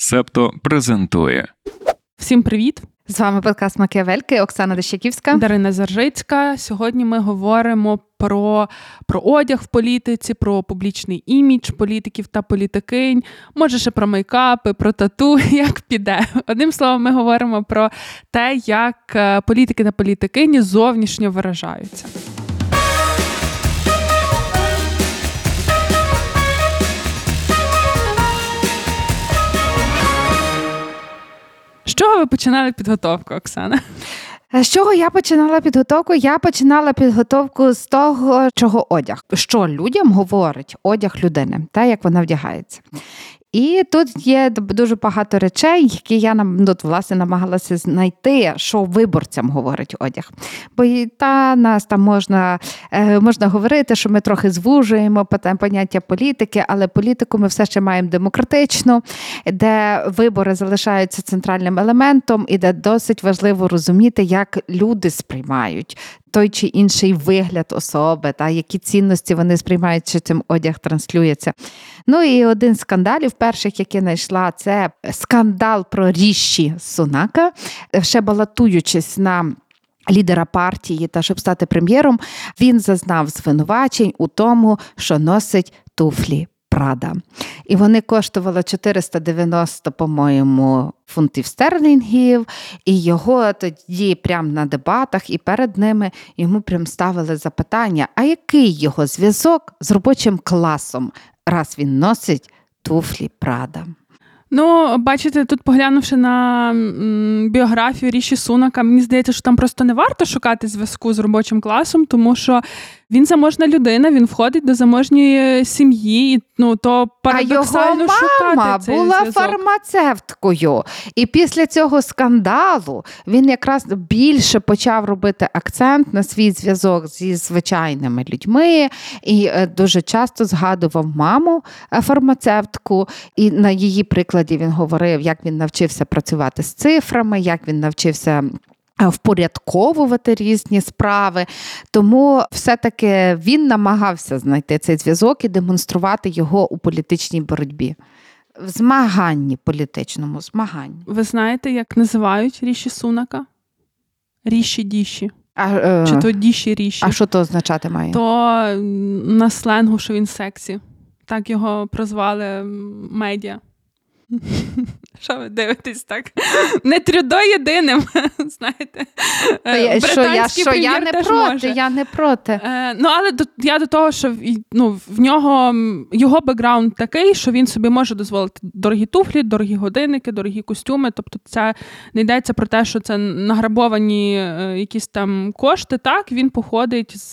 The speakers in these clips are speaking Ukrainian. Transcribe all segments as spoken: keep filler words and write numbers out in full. Септо презентує. Всім привіт! З вами подкаст Макіавельки, Оксана Дащаківська, Дарина Заржицька. Сьогодні ми говоримо про, про одяг в політиці, про публічний імідж політиків та політикинь, може ще про мейкапи, про тату, як піде. Одним словом, ми говоримо про те, як політики та політикині зовнішньо виражаються. З чого ви починали підготовку, Оксана? З чого я починала підготовку? Я починала підготовку з того, чого одяг. Що людям говорить одяг людини, та як вона вдягається. І тут є дуже багато речей, які я нам тут, власне, намагалася знайти, що виборцям говорить одяг. Бо і та нас там можна, можна говорити, що ми трохи звужуємо поняття політики, але політику ми все ще маємо демократичну, де вибори залишаються центральним елементом і де досить важливо розуміти, як люди сприймають той чи інший вигляд особи, та які цінності вони сприймають, що цим одяг транслюється. Ну і один з скандалів перших, який знайшла, це скандал про Ріші Сунака, ще балотуючись на лідера партії та щоб стати прем'єром, він зазнав звинувачень у тому, що носить туфлі Прада. І вони коштували чотириста дев'яносто, по-моєму, фунтів стерлінгів, і його тоді прямо на дебатах і перед ними йому прям ставили запитання, а який його зв'язок з робочим класом, раз він носить туфлі Прада. Ну, бачите, тут поглянувши на біографію Ріші Сунака, мені здається, що там просто не варто шукати зв'язку з робочим класом, тому що він заможна людина, він входить до заможньої сім'ї, і, ну, то парадоксально шукати цей зв'язок. А його мама була фармацевткою, і після цього скандалу він якраз більше почав робити акцент на свій зв'язок зі звичайними людьми, і дуже часто згадував маму фармацевтку, і на її прикладі він говорив, як він навчився працювати з цифрами, як він навчився впорядковувати різні справи. Тому все-таки він намагався знайти цей зв'язок і демонструвати його у політичній боротьбі. В змаганні політичному, змаганні. Ви знаєте, як називають Ріші Сунака? Ріші-діші. А, е... Чи то діші-ріші. А що то означати має? То на сленгу, що він сексі. Так його прозвали медіа. Що ви дивитесь так? Не Трюдо єдиним, знаєте. Я, що я, що я, не проти, я не проти. Ну, але до, я до того, що ну, в нього, його бекграунд такий, що він собі може дозволити дорогі туфлі, дорогі годинники, дорогі костюми. Тобто це не йдеться про те, що це награбовані якісь там кошти. Так, він походить з...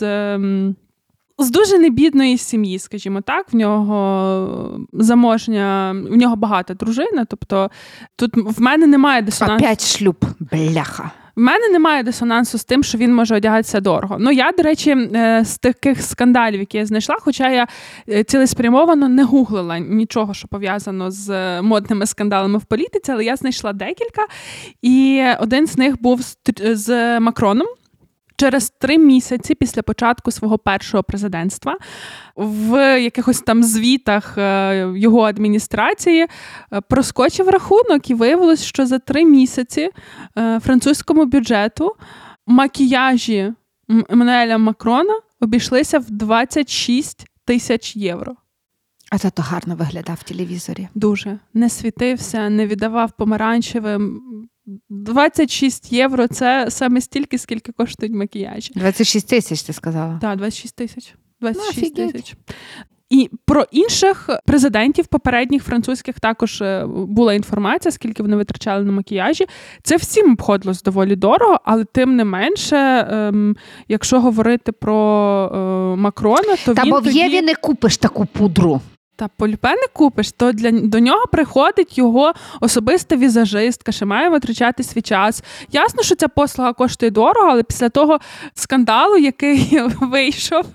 З дуже небідної сім'ї, скажімо так, в нього заможня, в нього багата дружина, тобто тут в мене немає дисонансу. Опять шлюб, бляха. В мене немає дисонансу з тим, що він може одягатися дорого. Ну, я, до речі, з таких скандалів, які я знайшла, хоча я цілеспрямовано не гуглила нічого, що пов'язано з модними скандалами в політиці, але я знайшла декілька, і один з них був з Макроном. Через три місяці після початку свого першого президентства в якихось там звітах його адміністрації проскочив рахунок і виявилось, що за три місяці французькому бюджету макіяжі Еммануеля Макрона обійшлися в двадцять шість тисяч євро. А то гарно виглядав в телевізорі. Дуже. Не світився, не віддавав помаранчевим. двадцять шість євро – це саме стільки, скільки коштують макіяжі. двадцять шість тисяч, ти сказала? Так, двадцять шість тисяч. двадцять шість тисяч. І про інших президентів попередніх французьких також була інформація, скільки вони витрачали на макіяжі. Це всім обходилось доволі дорого, але тим не менше, ем, якщо говорити про е, Макрона, то Та він бо тоді... Та бо в Єві не купиш таку пудру. Та польпе не купиш, то для до нього приходить його особиста візажистка, що має витрачати свій час. Ясно, що ця послуга коштує дорого, але після того скандалу, який вийшов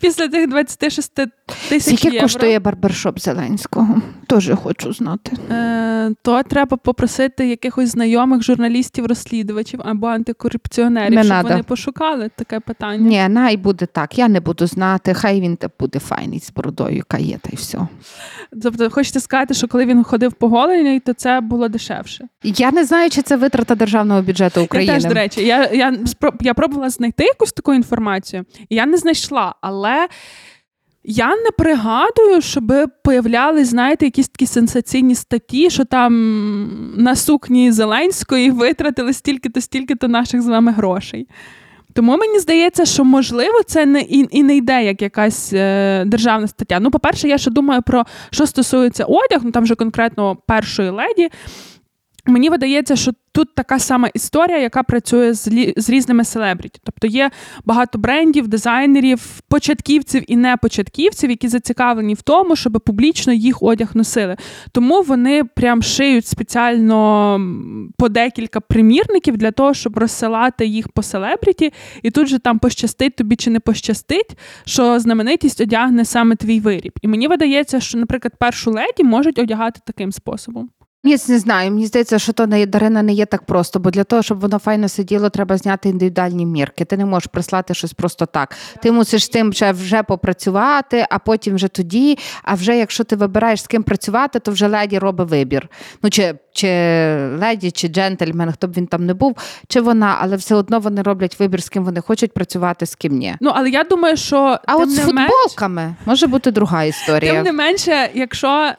після тих двадцяти шести тисяч євро. Скільки коштує барбершоп Зеленського? теж хочу знати. Е, то треба попросити якихось знайомих журналістів-розслідувачів або антикорупціонерів, не щоб надо. Вони пошукали таке питання. Ні, най буде так, я не буду знати, хай він та буде файний з бородою, яка є, та й все. Тобто, хочете сказати, що коли він ходив поголений, то це було дешевше? Я не знаю, чи це витрата державного бюджету України. Я теж, до речі, я, я, я пробувала знайти якусь таку інформацію, і я не знайшла, але... Я не пригадую, щоб появлялись, знаєте, якісь такі сенсаційні статті, що там на сукні Зеленської витратили стільки-то, стільки-то наших з вами грошей. Тому мені здається, що, можливо, це не і, і не йде як якась е, державна стаття. Ну, по-перше, я ще думаю про, що стосується одягу, ну, там вже конкретно першої леді. Мені видається, що тут така сама історія, яка працює з, лі... з різними селебріті. Тобто є багато брендів, дизайнерів, початківців і непочатківців, які зацікавлені в тому, щоб публічно їх одяг носили. Тому вони прям шиють спеціально по декілька примірників для того, щоб розсилати їх по селебріті. І тут же там пощастить тобі чи не пощастить, що знаменитість одягне саме твій виріб. І мені видається, що, наприклад, першу леді можуть одягати таким способом. Я не знаю, мені здається, що то не, Дарина, не є так просто, бо для того, щоб воно файно сиділо, треба зняти індивідуальні мірки. Ти не можеш прислати щось просто так. Ти мусиш тим вже, вже попрацювати, а потім вже тоді, а вже якщо ти вибираєш з ким працювати, то вже леді робить вибір. Ну, чи, чи леді, чи джентльмен, хто б він там не був, чи вона, але все одно вони роблять вибір, з ким вони хочуть працювати, з ким ні. Ну, але я думаю, що... А от з футболками менш... може бути друга історія. Тим не менше, якщо...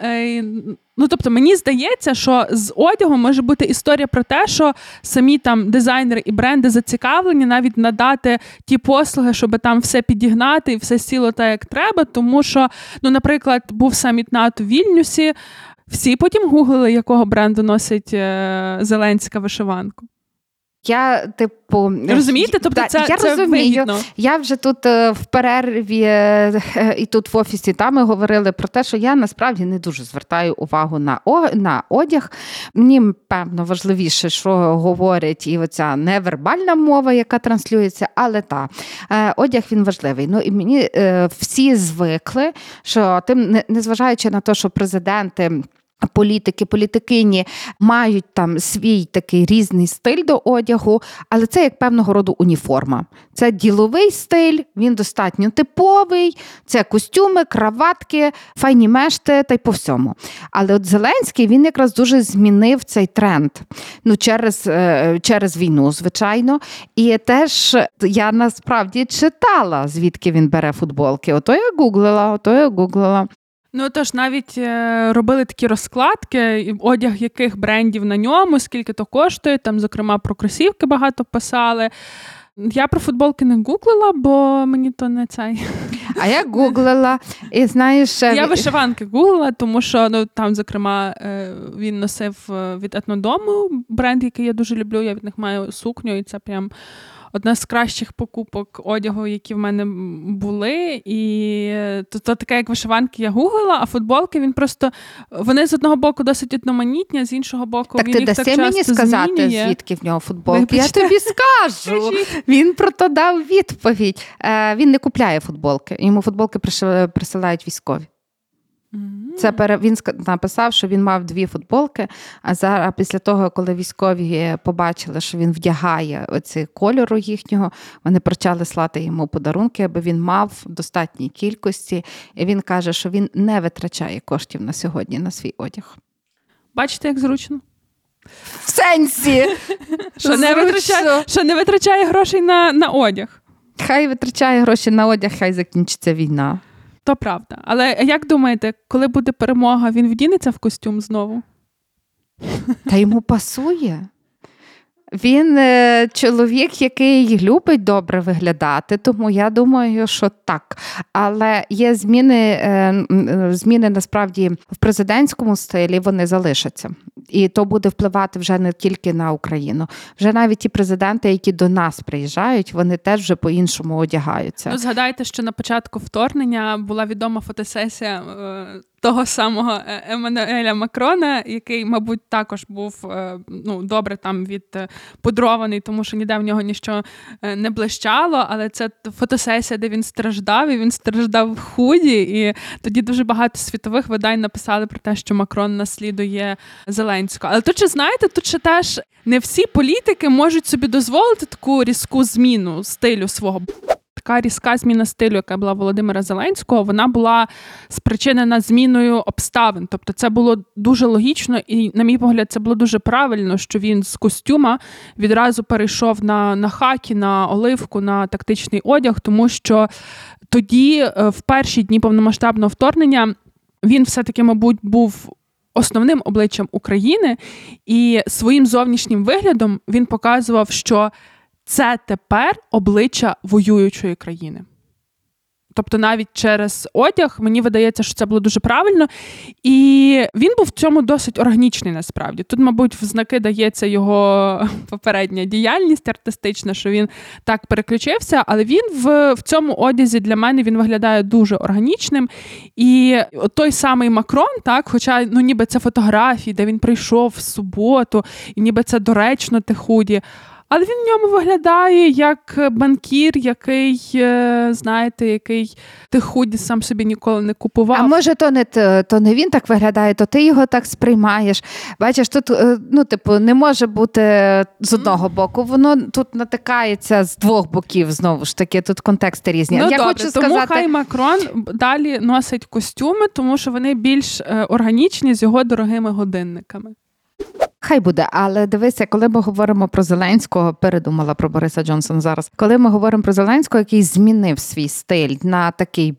Ну, тобто, мені здається, що з одягом може бути історія про те, що самі там дизайнери і бренди зацікавлені навіть надати ті послуги, щоб там все підігнати і все сіло так, як треба, тому що, ну, наприклад, був саміт НАТО в Вільнюсі, всі потім гуглили, якого бренду носить Зеленська вишиванку. Я, типу... Розумієте? Тобто, да, це, я це розумію. Вигідно. Я вже тут е, в перерві е, е, і тут в офісі, та ми говорили про те, що я насправді не дуже звертаю увагу на, о, на одяг. Мені, певно, важливіше, що говорить і оця невербальна мова, яка транслюється, але та. Е, одяг, він важливий. Ну, і мені е, всі звикли, що тим, не, незважаючи на те, що президенти... Політики, політикині мають там свій такий різний стиль до одягу, але це як певного роду уніформа. Це діловий стиль, він достатньо типовий, це костюми, краватки, файні мешти та й по всьому. Але от Зеленський, він якраз дуже змінив цей тренд. Ну, через, через війну, звичайно. І теж я насправді читала, звідки він бере футболки. Ото я гуглила, ото я гуглила. Ну, тож, навіть е, робили такі розкладки, одяг яких брендів на ньому, скільки то коштує, там, зокрема, про кросівки багато писали. Я про футболки не гуглила, бо мені то не цей. А я гуглила, і знаєш... Я вишиванки гуглила, тому що, ну, там, зокрема, він носив від Етнодому бренд, який я дуже люблю, я від них маю сукню, і це прям... Одна з кращих покупок одягу, які в мене були, і то, то таке, як вишиванки, я гуглила, а футболки, він просто, вони з одного боку досить одноманітні, а з іншого боку, так він їх так часто змінює. Так ти даси мені сказати, змінює. Звідки в нього футболки? Я тобі скажу. Він про то дав відповідь. Він не купляє футболки, йому футболки присилають військові. Це пере... Він написав, що він мав дві футболки, а зараз після того, коли військові побачили, що він вдягає оці кольору їхнього, вони почали слати йому подарунки, аби він мав в достатній кількості. І він каже, що він не витрачає коштів на сьогодні на свій одяг. Бачите, як зручно? В сенсі! Що не витрачає, що не витрачає грошей на, на одяг. Хай витрачає гроші на одяг, хай закінчиться війна. То правда. Але як думаєте, коли буде перемога, він вдінеться в костюм знову? Та йому пасує. Він е, чоловік, який любить добре виглядати, тому я думаю, що так. Але є зміни, е, зміни насправді в президентському стилі, вони залишаться. І то буде впливати вже не тільки на Україну. Вже навіть ті президенти, які до нас приїжджають, вони теж вже по-іншому одягаються. Ну, згадайте, що на початку вторгнення була відома фотосесія того самого Еммануеля Макрона, який, мабуть, також був ну, добре там відпудрований, тому що ніде в нього нічого не блищало, але це фотосесія, де він страждав, і він страждав в худі, і тоді дуже багато світових видань написали про те, що Макрон наслідує Зеленського. Але тут, чи знаєте, тут ще теж не всі політики можуть собі дозволити таку різку зміну стилю свого. Така різка зміна стилю, яка була Володимира Зеленського, вона була спричинена зміною обставин. Тобто це було дуже логічно і, на мій погляд, це було дуже правильно, що він з костюма відразу перейшов на, на хакі, на оливку, на тактичний одяг, тому що тоді, в перші дні повномасштабного вторгнення, він все-таки, мабуть, був основним обличчям України, і своїм зовнішнім виглядом він показував, що це тепер обличчя воюючої країни. Тобто навіть через одяг, мені видається, що це було дуже правильно. І він був в цьому досить органічний, насправді. Тут, мабуть, в знаки дається його попередня діяльність артистична, що він так переключився, але він в, в цьому одязі для мене він виглядає дуже органічним. І той самий Макрон, так, хоча ну, ніби це фотографії, де він прийшов в суботу, і ніби це доречно те худі, але він в ньому виглядає як банкір, який, знаєте, який ти худі сам собі ніколи не купував. А може то не, то не він так виглядає, то ти його так сприймаєш. Бачиш, тут ну, типу, не може бути з одного боку, воно тут натикається з двох боків, знову ж таки, тут контексти різні. Ну, я добре, хочу тому сказати... хай Макрон далі носить костюми, тому що вони більш органічні з його дорогими годинниками. Хай буде, але дивися, коли ми говоримо про Зеленського, передумала про Бориса Джонсона зараз, коли ми говоримо про Зеленського, який змінив свій стиль на такий,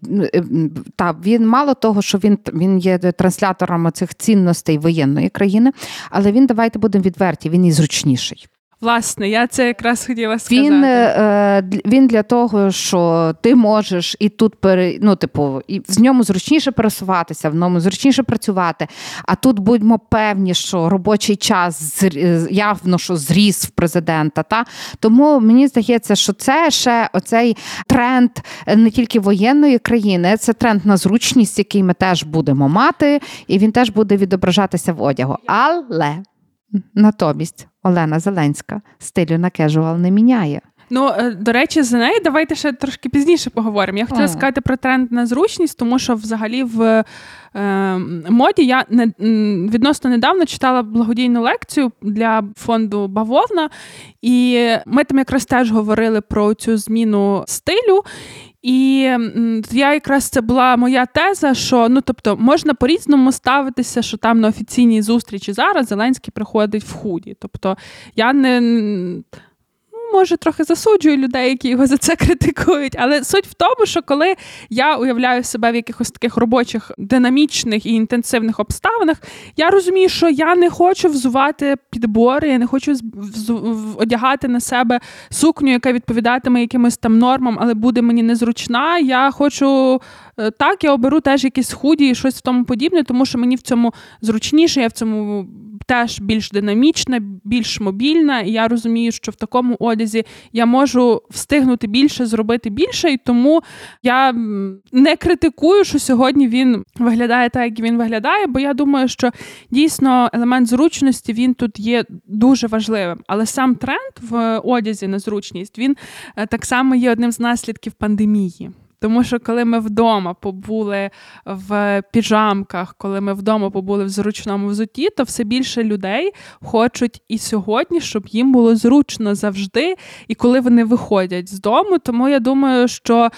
та, він мало того, що він, він є транслятором цих цінностей воєнної країни, але він, давайте будемо відверті, він і зручніший. Власне, я це якраз хотіла сказати. Він, е, він для того, що ти можеш і тут пере, ну, типу, і в ньому зручніше пересуватися, в ньому зручніше працювати. А тут будьмо певні, що робочий час явно що зріс в президента. Та? Тому мені здається, що це ще оцей тренд не тільки воєнної країни, це тренд на зручність, який ми теж будемо мати, і він теж буде відображатися в одягу. Але натомість Олена Зеленська стилю на кежуал не міняє. Ну, до речі, за неї давайте ще трошки пізніше поговоримо. Я хотіла сказати про тренд на зручність, тому що взагалі в е, моді я не, відносно недавно читала благодійну лекцію для фонду «Бавовна», і ми там якраз теж говорили про цю зміну стилю. І я якраз це була моя теза, що ну тобто можна по-різному ставитися, що там на офіційній зустрічі зараз Зеленський приходить в худі. Тобто я не ну, може трохи засуджую людей, які його за це критикують, але суть в тому, що коли я уявляю себе в якихось таких робочих, динамічних і інтенсивних обставинах, я розумію, що я не хочу взувати підбори, я не хочу одягати на себе сукню, яка відповідатиме якимось там нормам, але буде мені незручна. Я хочу так, я оберу теж якісь худі і щось в тому подібне, тому що мені в цьому зручніше, я в цьому теж більш динамічна, більш мобільна, і я розумію, що в такому одязі я можу встигнути більше, зробити більше, і тому я не критикую, що сьогодні він виглядає так, як він виглядає, бо я думаю, що дійсно елемент зручності, він тут є дуже важливим. Але сам тренд в одязі на зручність, він так само є одним з наслідків пандемії. Тому що коли ми вдома побули в піжамках, коли ми вдома побули в зручному взутті, то все більше людей хочуть і сьогодні, щоб їм було зручно завжди, і коли вони виходять з дому. Тому я думаю, що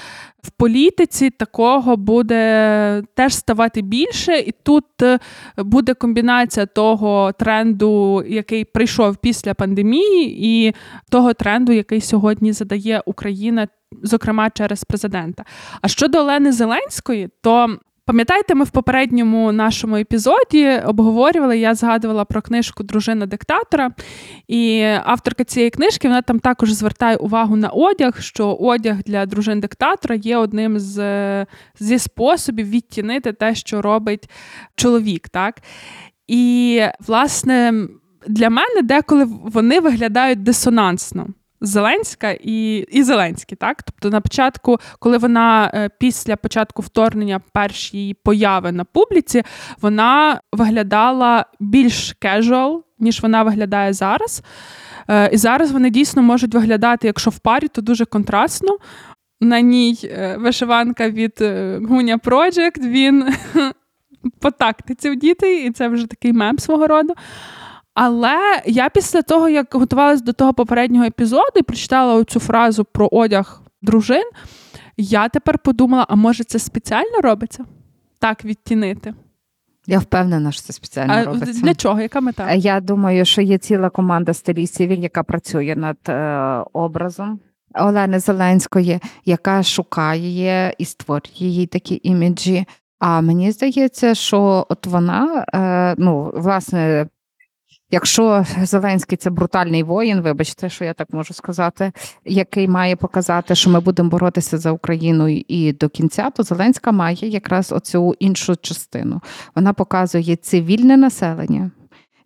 в політиці такого буде теж ставати більше, і тут буде комбінація того тренду, який прийшов після пандемії, і того тренду, який сьогодні задає Україна, зокрема через президента. А щодо Олени Зеленської, то пам'ятаєте, ми в попередньому нашому епізоді обговорювали, я згадувала про книжку «Дружина диктатора», і авторка цієї книжки, вона там також звертає увагу на одяг, що одяг для дружин диктатора є одним з, зі способів відтінити те, що робить чоловік, так? І, власне, для мене деколи вони виглядають дисонансно. Зеленська і, і Зеленський, так? Тобто на початку, коли вона після початку вторгнення перші її появи на публіці, вона виглядала більш кежуал, ніж вона виглядає зараз. І зараз вони дійсно можуть виглядати, якщо в парі, то дуже контрастно. На ній вишиванка від Gunia Project, він по тактиці в діти, і це вже такий мем свого роду. Але я після того, як готувалася до того попереднього епізоду і прочитала оцю фразу про одяг дружин, я тепер подумала, а може це спеціально робиться? Так відтінити? Я впевнена, що це спеціально а робиться. Для чого? Яка мета? Я думаю, що є ціла команда стилістів, яка працює над е, образом Олени Зеленської, яка шукає і створює їй такі іміджі. А мені здається, що от вона, е, ну, власне, якщо Зеленський – це брутальний воїн, вибачте, що я так можу сказати, який має показати, що ми будемо боротися за Україну і до кінця, то Зеленська має якраз оцю іншу частину. Вона показує цивільне населення,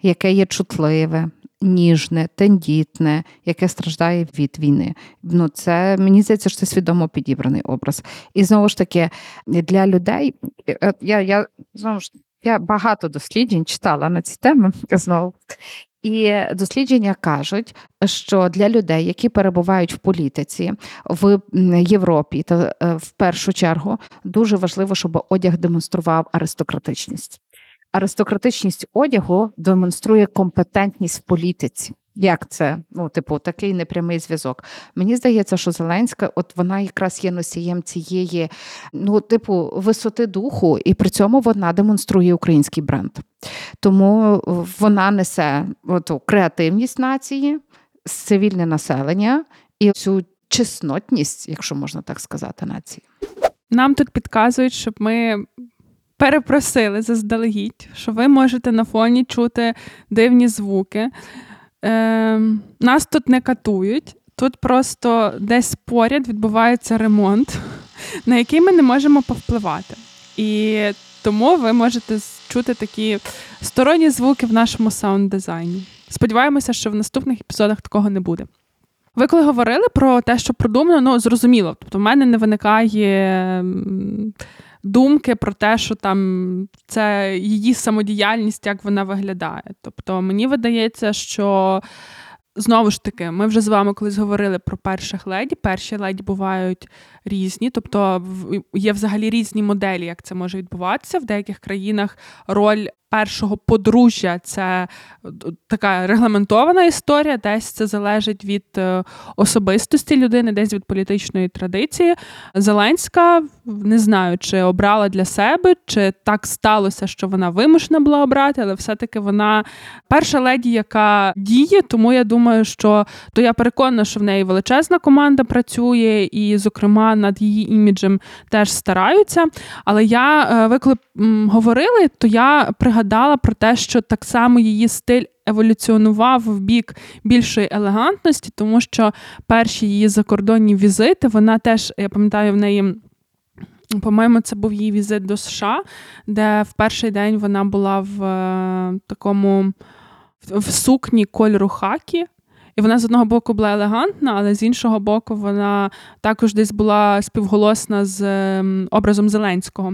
яке є чутливе, ніжне, тендітне, яке страждає від війни. Ну, це, мені здається, що це свідомо підібраний образ. І знову ж таки, для людей, я, я знову ж Я багато досліджень читала на ці теми знову. І дослідження кажуть, що для людей, які перебувають в політиці, в Європі, та в першу чергу, дуже важливо, щоб одяг демонстрував аристократичність. Аристократичність одягу демонструє компетентність в політиці. Як це? Ну, типу, такий непрямий зв'язок. Мені здається, що Зеленська, от вона якраз є носієм цієї, ну, типу, висоти духу, і при цьому вона демонструє український бренд. Тому вона несе оту креативність нації, цивільне населення і цю чеснотність, якщо можна так сказати, нації. Нам тут підказують, щоб ми перепросили заздалегідь, що ви можете на фоні чути дивні звуки. Е, нас тут не катують, тут просто десь поряд відбувається ремонт, на який ми не можемо повпливати. І тому ви можете чути такі сторонні звуки в нашому саунд-дизайні. Сподіваємося, що в наступних епізодах такого не буде. Ви коли говорили про те, що продумано, ну, зрозуміло, тобто в мене не виникає думки про те, що там це її самодіяльність, як вона виглядає. Тобто мені видається, що, знову ж таки, ми вже з вами колись говорили про перших леді. Перші леді бувають різні, тобто є взагалі різні моделі, як це може відбуватися. В деяких країнах роль першого подружжя – це така регламентована історія, десь це залежить від особистості людини, десь від політичної традиції. Зеленська, не знаю, чи обрала для себе, чи так сталося, що вона вимушена була обрати, але все-таки вона перша леді, яка діє, тому я думаю, що то я переконана, що в неї величезна команда працює і, зокрема, над її іміджем теж стараються. Але я, ви коли говорили, то я пригадала про те, що так само її стиль еволюціонував в бік більшої елегантності, тому що перші її закордонні візити, вона теж, я пам'ятаю, в неї, по-моєму, це був її візит до США, де в перший день вона була в такому в сукні кольору хакі. І вона з одного боку була елегантна, але з іншого боку вона також десь була співголосна з образом Зеленського.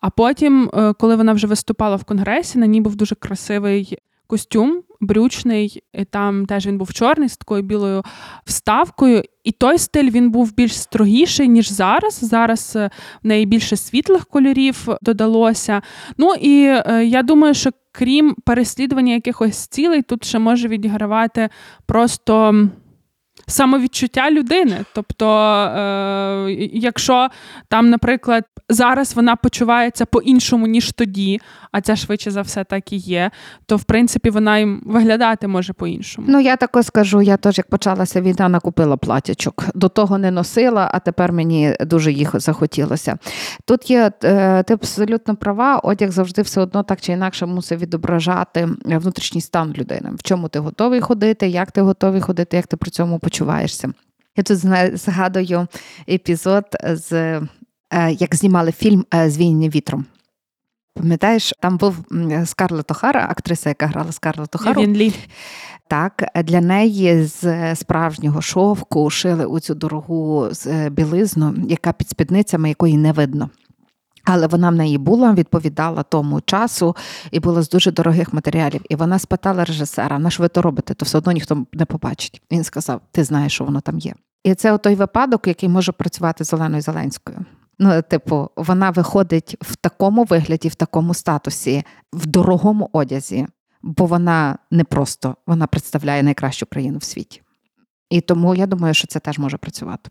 А потім, коли вона вже виступала в Конгресі, на ній був дуже красивий костюм, брючний, і там теж він був чорний, з такою білою вставкою. І той стиль, він був більш строгіший, ніж зараз. Зараз в неї більше світлих кольорів додалося. Ну і я думаю, що крім переслідування якихось цілей, тут ще може відігравати просто самовідчуття людини. Тобто, е- якщо там, наприклад, зараз вона почувається по-іншому, ніж тоді, а це швидше за все так і є, то, в принципі, вона й виглядати може по-іншому. Ну, я також скажу, я теж, як почалася війна, накупила платячок. До того не носила, а тепер мені дуже їх захотілося. Тут є, ти абсолютно права, одяг завжди все одно так чи інакше мусить відображати внутрішній стан людини. В чому ти готовий ходити, як ти готовий ходити, як ти при цьому почуваєшся. Я тут згадую епізод, з як знімали фільм «Звіяні вітром». Пам'ятаєш, там був Скарлетт Охара, актриса, яка грала Скарлетт Охару. Вів'єн Лі. Так, для неї з справжнього шовку шили оцю дорогу білизну, яка під спідницями, якої не видно. Але вона в неї була, відповідала тому часу і була з дуже дорогих матеріалів. І вона спитала режисера, на що ви то робите, то все одно ніхто не побачить. Він сказав, ти знаєш, що воно там є. І це той випадок, який може працювати з Оленою Зеленською. Ну, типу, вона виходить в такому вигляді, в такому статусі, в дорогому одязі, бо вона не просто, вона представляє найкращу країну в світі. І тому я думаю, що це теж може працювати.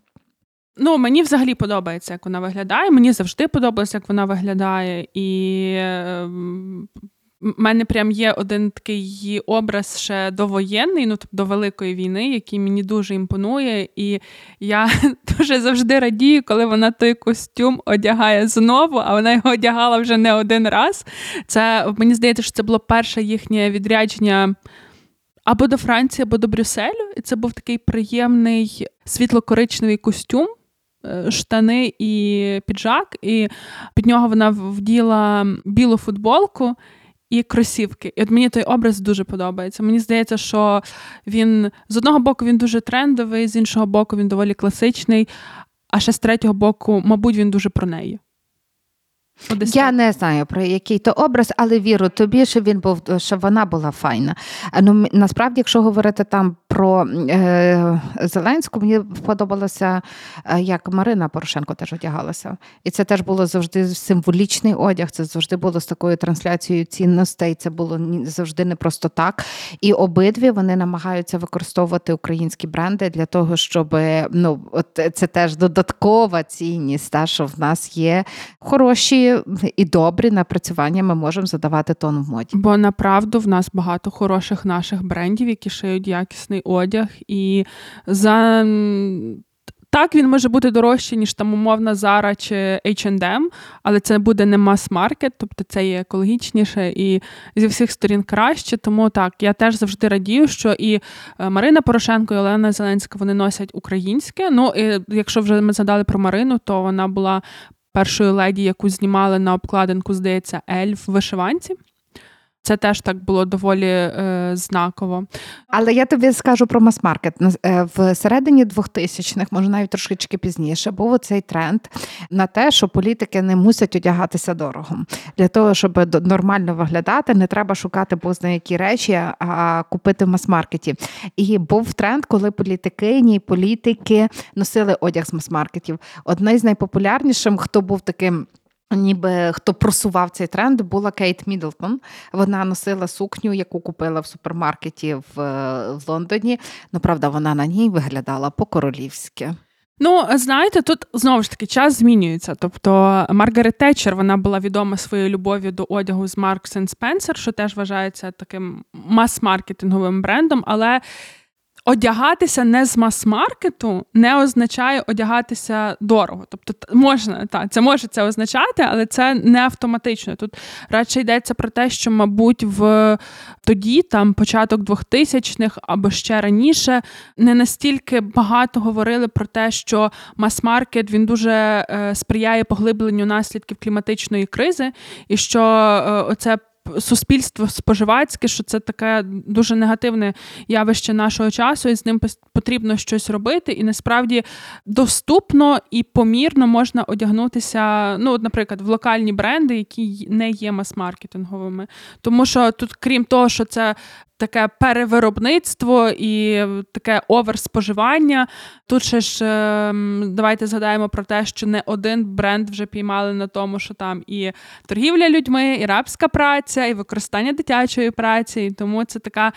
Ну, мені взагалі подобається, як вона виглядає. Мені завжди подобається, як вона виглядає. І в мене прям є один такий її образ ще довоєнний, ну, тобто до Великої війни, який мені дуже імпонує. І я дуже завжди радію, коли вона той костюм одягає знову, а вона його одягала вже не один раз. Це, мені здається, що це було перше їхнє відрядження або до Франції, або до Брюсселю. І це був такий приємний світло-коричневий костюм, штани і піджак. І під нього вона вділа білу футболку і кросівки. І от мені той образ дуже подобається. Мені здається, що він, з одного боку, він дуже трендовий, з іншого боку, він доволі класичний, а ще з третього боку, мабуть, він дуже про неї. Одесна. Я не знаю, про який то образ, але віру тобі, що він був, що вона була файна. Ну, насправді, якщо говорити там про е, Зеленську, мені подобалося, як Марина Порошенко теж одягалася. І це теж було завжди символічний одяг, це завжди було з такою трансляцією цінностей, це було завжди не просто так. І обидві вони намагаються використовувати українські бренди для того, щоб, ну, от це теж додаткова цінність, та, що в нас є хороші і добрі напрацювання, ми можемо задавати тон в моді. Бо, направду, в нас багато хороших наших брендів, які шиють якісний одяг. І за... так, він може бути дорожчий, ніж там умовна Zara чи ейч енд ем, але це буде не мас-маркет, тобто це є екологічніше і зі всіх сторін краще. Тому так, я теж завжди радію, що і Марина Порошенко, і Олена Зеленська, вони носять українське. Ну, і якщо вже ми згадали про Марину, то вона була першою леді, яку знімали на обкладинку, здається, Ельф в вишиванці. Це теж так було доволі е, знаково. Але я тобі скажу про мас-маркет. В середині двохтисячних, може навіть трошечки пізніше, був оцей тренд на те, що політики не мусять одягатися дорого. Для того, щоб нормально виглядати, не треба шукати бозна-які речі, а купити в мас-маркеті. І був тренд, коли політикині і політики носили одяг з мас-маркетів. Одне з найпопулярнішим, хто був таким... ніби хто просував цей тренд, була Кейт Мідлтон. Вона носила сукню, яку купила в супермаркеті в, в Лондоні. Ну, правда, вона на ній виглядала по-королівськи. Ну, знаєте, тут, знову ж таки, час змінюється. Тобто, Маргарет Тетчер, вона була відома своєю любов'ю до одягу з Маркс енд Спенсер, що теж вважається таким мас-маркетинговим брендом, але одягатися не з мас-маркету не означає одягатися дорого. Тобто можна, так, це може це означати, але це не автоматично. Тут радше йдеться про те, що, мабуть, в тоді, там, початок двохтисячних або ще раніше, не настільки багато говорили про те, що мас-маркет, він дуже е, сприяє поглибленню наслідків кліматичної кризи, і що е, оце суспільство споживацьке, що це таке дуже негативне явище нашого часу, і з ним потрібно щось робити, і насправді доступно і помірно можна одягнутися, ну, от, наприклад, в локальні бренди, які не є мас-маркетинговими. Тому що тут, крім того, що це таке перевиробництво і таке оверспоживання. Тут ще ж давайте згадаємо про те, що не один бренд вже піймали на тому, що там і торгівля людьми, і рабська праця, і використання дитячої праці. І тому це така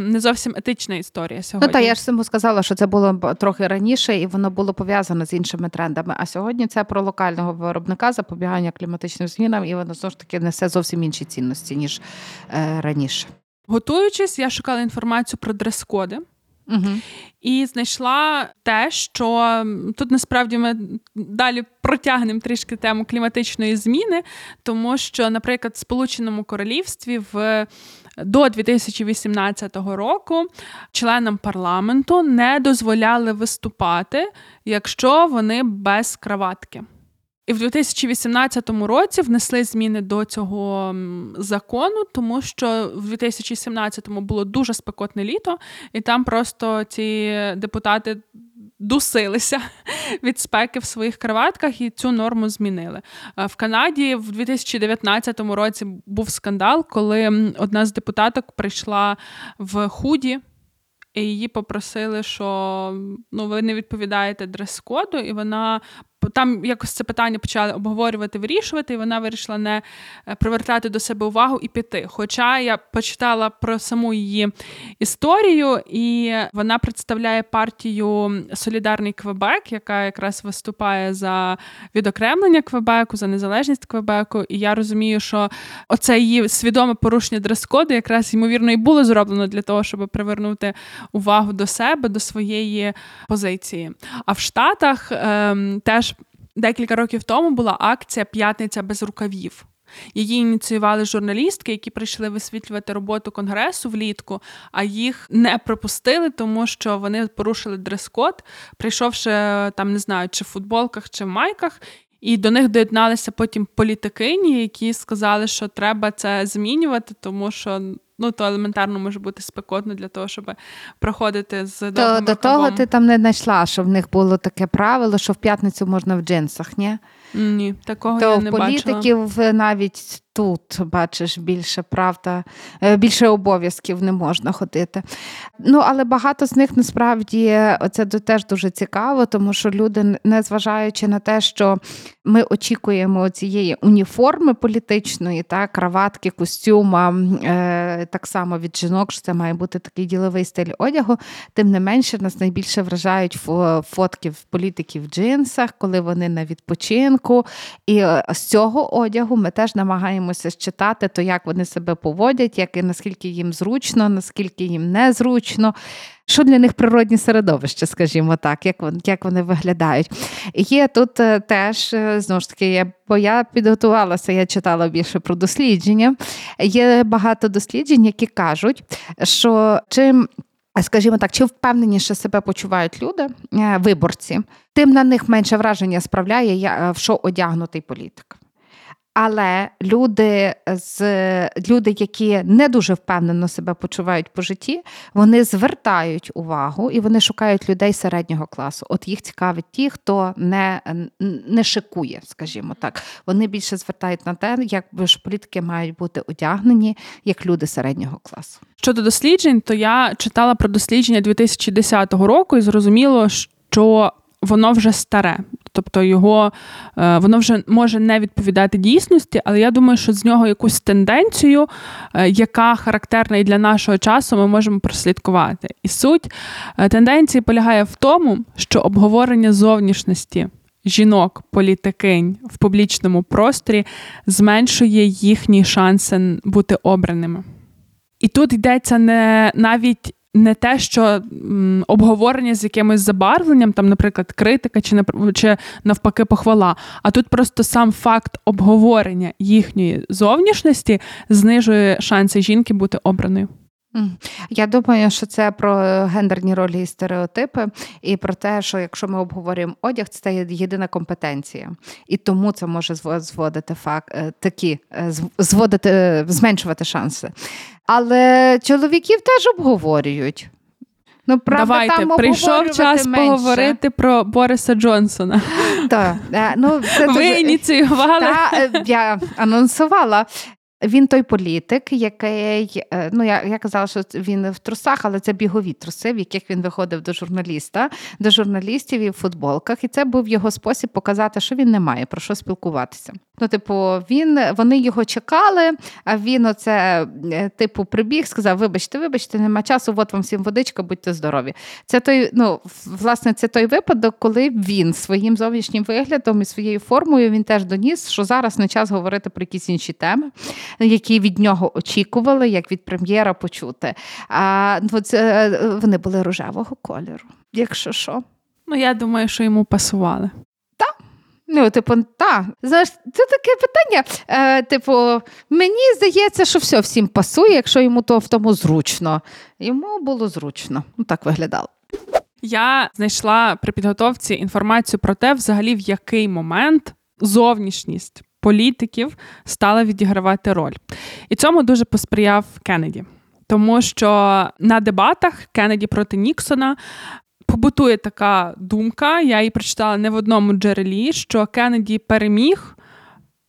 не зовсім етична історія сьогодні. Ну та я ж саме сказала, що це було трохи раніше, і воно було пов'язано з іншими трендами. А сьогодні це про локального виробника, запобігання кліматичним змінам, і воно знову ж таки несе зовсім інші цінності, ніж е, раніше. Готуючись, я шукала інформацію про дрес-коди. Угу. І знайшла те, що тут насправді ми далі протягнемо трішки тему кліматичної зміни, тому що, наприклад, в Сполученому Королівстві в до дві тисячі вісімнадцятого року членам парламенту не дозволяли виступати, якщо вони без краватки. І в дві тисячі вісімнадцятому році внесли зміни до цього закону, тому що в дві тисячі сімнадцятому було дуже спекотне літо, і там просто ці депутати дусилися від спеки в своїх кроватках і цю норму змінили. В Канаді в дві тисячі дев'ятнадцятому році був скандал, коли одна з депутаток прийшла в худі, і її попросили, що ну, ви не відповідаєте дрес-коду, і вона... Там якось це питання почали обговорювати, вирішувати, і вона вирішила не привертати до себе увагу і піти. Хоча я почитала про саму її історію, і вона представляє партію «Солідарний Квебек», яка якраз виступає за відокремлення Квебеку, за незалежність Квебеку. І я розумію, що оце її свідоме порушення дрес-коду якраз, ймовірно, і було зроблено для того, щоб привернути увагу до себе, до своєї позиції. А в Штатах ем, теж декілька років тому була акція «П'ятниця без рукавів». Її ініціювали журналістки, які прийшли висвітлювати роботу Конгресу влітку, а їх не пропустили, тому що вони порушили дрес-код, прийшовши, там, не знаю, чи в футболках, чи в майках. І до них доєдналися потім політикині, які сказали, що треба це змінювати, тому що ну, то елементарно може бути спекотно для того, щоб проходити з довгим рукавом. До того ти там не знайшла, що в них було таке правило, що в п'ятницю можна в джинсах, ні? Ні, такого то я не бачила. То політиків навіть тут, бачиш, більше правда, більше обов'язків не можна ходити. Ну, але багато з них насправді, це теж дуже цікаво, тому що люди, незважаючи на те, що ми очікуємо цієї уніформи політичної, так, краватки, костюма, так само від жінок, що це має бути такий діловий стиль одягу, тим не менше нас найбільше вражають фотки політиків в джинсах, коли вони на відпочинку. І з цього одягу ми теж намагаємося читати, то як вони себе поводять, як і наскільки їм зручно, наскільки їм незручно. Що для них природні середовища, скажімо так, як вони, як вони виглядають. Є тут теж, знову ж таки, я, бо я підготувалася, я читала більше про дослідження. Є багато досліджень, які кажуть, що чим, скажімо так, чим впевненіше себе почувають люди, виборці, тим на них менше враження справляє, в що одягнутий політик. Але люди, з, люди, які не дуже впевнено себе почувають по житті, вони звертають увагу і вони шукають людей середнього класу. От їх цікавить ті, хто не, не шикує, скажімо так. Вони більше звертають на те, як ж політики мають бути одягнені, як люди середнього класу. Щодо досліджень, то я читала про дослідження дві тисячі десятого року і зрозуміло, що воно вже старе. Тобто його, воно вже може не відповідати дійсності, але я думаю, що з нього якусь тенденцію, яка характерна і для нашого часу, ми можемо прослідкувати. І суть тенденції полягає в тому, що обговорення зовнішності жінок, політикинь в публічному просторі зменшує їхні шанси бути обраними. І тут йдеться не навіть... не те, що обговорення з якимось забарвленням, там, наприклад, критика чи навпаки похвала, а тут просто сам факт обговорення їхньої зовнішності знижує шанси жінки бути обраною. Я думаю, що це про гендерні ролі і стереотипи, і про те, що якщо ми обговорюємо одяг, це єдина компетенція. І тому це може зводити факт, такі, зводити, зменшувати шанси. Але чоловіків теж обговорюють. Ну, правда, давайте, там прийшов час менше. Поговорити про Бориса Джонсона. Так, ну, це ви дуже... ініціювали. Та, я анонсувала. Він той політик, який, ну, я, я казала, що він в трусах, але це бігові труси, в яких він виходив до журналіста, до журналістів і в футболках. І це був його спосіб показати, що він не має, про що спілкуватися. Ну, типу, він, вони його чекали, а він оце, типу, прибіг, сказав, вибачте, вибачте, нема часу, от вам всім водичка, будьте здорові. Це той, ну, власне, це той випадок, коли він своїм зовнішнім виглядом і своєю формою, він теж доніс, що зараз не час говорити про якісь інші теми, які від нього очікували, як від прем'єра почути. А це, вони були рожевого кольору, якщо що. Ну, я думаю, що йому пасували. Так. Ну, типу, так. Знаєш, це таке питання. Е, типу, мені здається, що все всім пасує, якщо йому то в тому зручно. Йому було зручно. Ну, так виглядало. Я знайшла при підготовці інформацію про те, взагалі, в який момент зовнішність політиків стала відігравати роль. І цьому дуже посприяв Кеннеді. Тому що на дебатах Кеннеді проти Ніксона побутує така думка, я її прочитала не в одному джерелі, що Кеннеді переміг,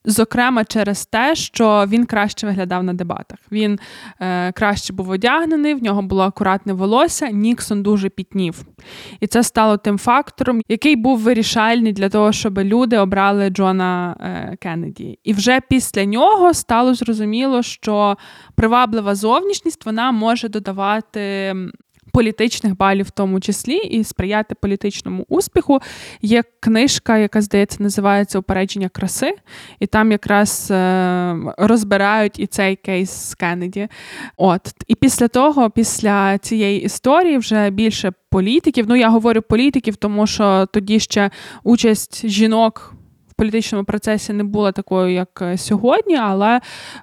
зокрема через те, що він краще виглядав на дебатах. Він е, краще був одягнений, в нього було акуратне волосся, Ніксон дуже пітнів. І це стало тим фактором, який був вирішальний для того, щоб люди обрали Джона е, Кеннеді. І вже після нього стало зрозуміло, що приваблива зовнішність, вона може додавати політичних балів в тому числі і сприяти політичному успіху. Є книжка, яка, здається, називається «Упередження краси», і там якраз е- розбирають і цей кейс з Кеннеді. От. І після того, після цієї історії вже більше політиків, ну я говорю політиків, тому що тоді ще участь жінок в політичному процесі не була такою, як сьогодні, але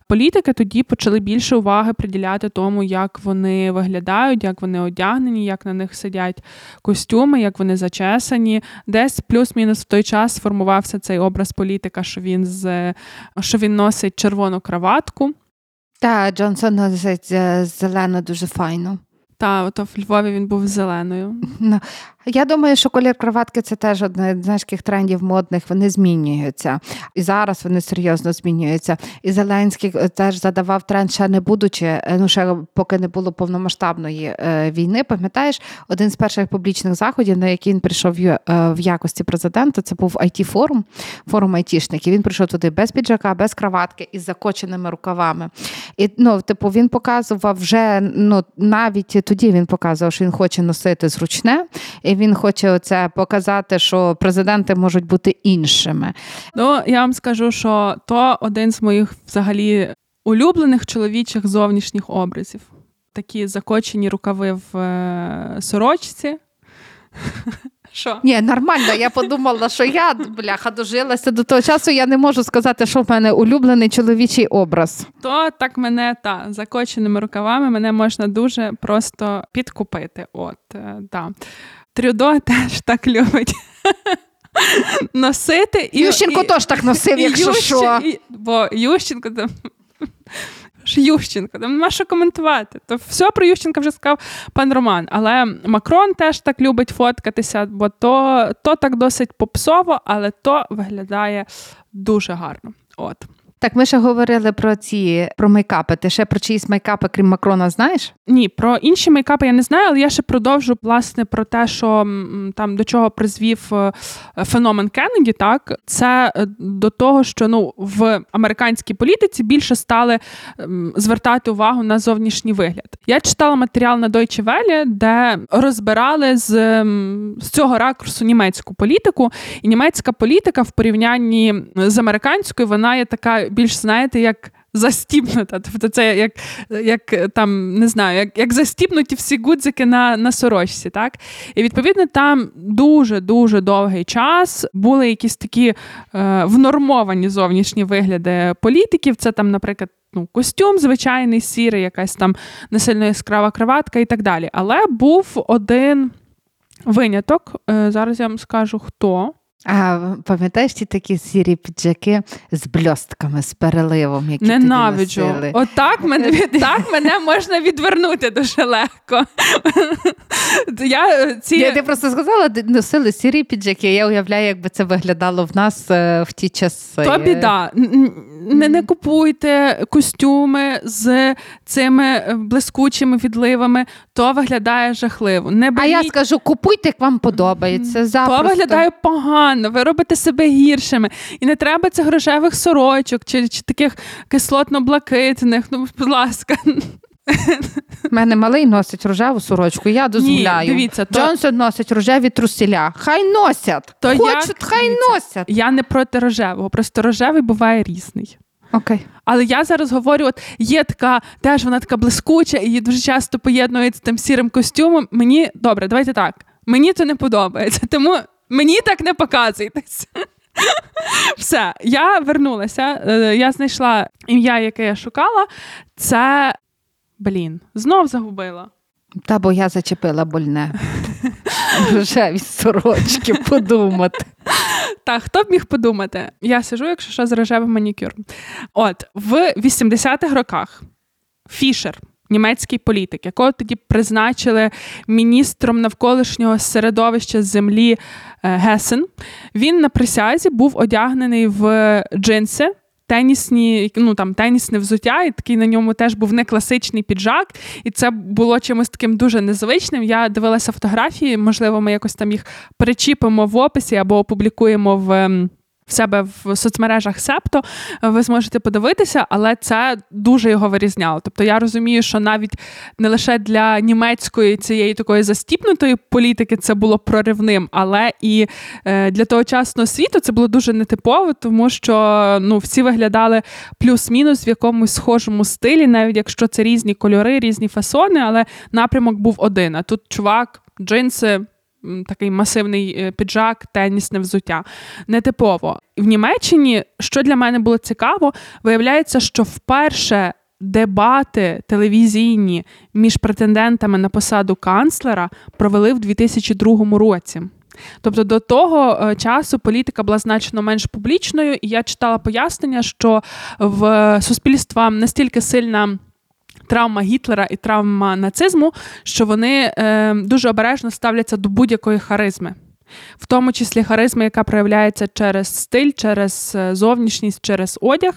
політики тоді почали більше уваги приділяти тому, як вони виглядають, як вони одягнені, як на них сидять костюми, як вони зачесані. Десь плюс-мінус в той час сформувався цей образ політика, що він, з, що він носить червону краватку. Та, Джонсон носить зелену дуже файно. Та, ото в Львові він був зеленою. Я думаю, що колір краватки – це теж один з наших трендів модних, вони змінюються. І зараз вони серйозно змінюються. І Зеленський теж задавав тренд, ще не будучи, ну ще поки не було повномасштабної війни. Пам'ятаєш, один з перших публічних заходів, на який він прийшов в якості президента, це був ай ті-форум, форум айтішників. Він прийшов туди без піджака, без краватки, із закоченими рукавами. І, ну, типу, він показував вже, ну, навіть тоді він показував, що він хоче носити зручне, і він хоче оце показати, що президенти можуть бути іншими. Ну, я вам скажу, що то один з моїх взагалі улюблених чоловічих зовнішніх образів. Такі закочені рукави в сорочці. Що? Ні, нормально, я подумала, що я, бляха, дожилася до того часу, я не можу сказати, що в мене улюблений чоловічий образ. То так мене, та, закоченими рукавами мене можна дуже просто підкупити. От, да. Трюдо теж так любить носити. Ющенко теж так носив, якщо що. Бо Ющенко там... Ющенко, там нема що коментувати. То все про Ющенка вже сказав пан Роман. Але Макрон теж так любить фоткатися, бо то, то так досить попсово, але то виглядає дуже гарно. От. Так, ми ще говорили про ці, про мейкапи. Ти ще про чиїсь мейкапи, крім Макрона, знаєш? Ні, про інші мейкапи я не знаю, але я ще продовжу, власне, про те, що там до чого призвів феномен Кеннеді, так? Це до того, що, ну, в американській політиці більше стали звертати увагу на зовнішній вигляд. Я читала матеріал на Deutsche Welle, де розбирали з, з цього ракурсу німецьку політику. І німецька політика в порівнянні з американською, вона є така більш, знаєте, як застібнута. Тобто це як, як там, не знаю, як, як застібнуті всі гудзики на, на сорочці, так? І, відповідно, там дуже-дуже довгий час були якісь такі е, внормовані зовнішні вигляди політиків. Це там, наприклад, ну, костюм звичайний, сірий, якась там не сильно яскрава краватка і так далі. Але був один виняток. Е, зараз я вам скажу, хто. А пам'ятаєш ті такі сірі піджаки з бльостками, з переливом, які тоді носили? Ненавиджу. Отак мене, так мене можна відвернути дуже легко. Я, ці... я ти просто сказала, носили сірі піджаки. Я уявляю, як би це виглядало в нас в ті часи. То біда. Не, не купуйте костюми з цими блискучими відливами. То виглядає жахливо. Не беріть... А я скажу, купуйте, як вам подобається. Запросто. То виглядає погано. Ви робите себе гіршими. І не треба цих рожевих сорочок чи, чи таких кислотно-блакитних. Ну, будь ласка. У мене малий носить рожеву сорочку, я дозволяю. Ні, дивіться, то... Джонсон носить рожеві трусіля. Хай носять! То хочуть, як... хай носять! Я не проти рожевого, просто рожевий буває різний. Окей. Але я зараз говорю, от є така, теж вона така блискуча, і її дуже часто поєднується там сірим костюмом. Мені, добре, давайте так, мені то не подобається, тому... Мені так не показуйтесь. Все, я вернулася. Я знайшла ім'я, яке я шукала. Це... Блін, знов загубила. Та, бо я зачепила больне. Рожеві сорочки, подумати. Та хто б міг подумати? Я сижу, якщо що, з рожевим манікюром. От, в вісімдесятих роках Фішер, німецький політик, якого тоді призначили міністром навколишнього середовища землі Гесен, він на присязі був одягнений в джинси, тенісні, ну там тенісне взуття, і такий на ньому теж був не класичний піджак, і це було чимось таким дуже незвичним. Я дивилася фотографії, можливо, ми якось там їх причіпимо в описі або опублікуємо в, в себе в соцмережах Септо, ви зможете подивитися, але це дуже його вирізняло. Тобто я розумію, що навіть не лише для німецької цієї такої застіпнутої політики це було проривним, але і для тогочасного світу це було дуже нетипово, тому що ну, всі виглядали плюс-мінус в якомусь схожому стилі, навіть якщо це різні кольори, різні фасони, але напрямок був один. А тут чувак, джинси, такий масивний піджак, тенісне взуття. Нетипово. В Німеччині, що для мене було цікаво, виявляється, що вперше дебати телевізійні між претендентами на посаду канцлера провели в дві тисячі другому році. Тобто до того часу політика була значно менш публічною, і я читала пояснення, що в суспільства настільки сильна травма Гітлера і травма нацизму, що вони е, дуже обережно ставляться до будь-якої харизми. В тому числі харизми, яка проявляється через стиль, через зовнішність, через одяг.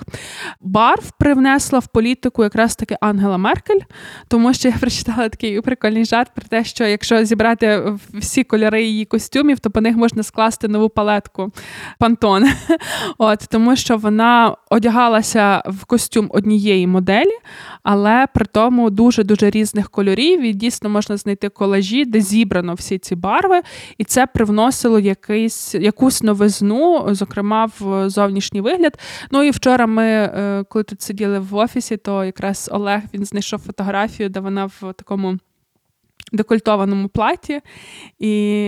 Барв привнесла в політику якраз таки Ангела Меркель, тому що я прочитала такий прикольний жарт про те, що якщо зібрати всі кольори її костюмів, то по них можна скласти нову палетку Пантон. От, тому що вона одягалася в костюм однієї моделі, але при тому дуже-дуже різних кольорів, і дійсно можна знайти колажі, де зібрано всі ці барви, і це привносить носило якийсь, якусь новизну, зокрема в зовнішній вигляд. Ну і вчора ми, коли тут сиділи в офісі, то якраз Олег, він знайшов фотографію, де вона в такому декольтованому платі. І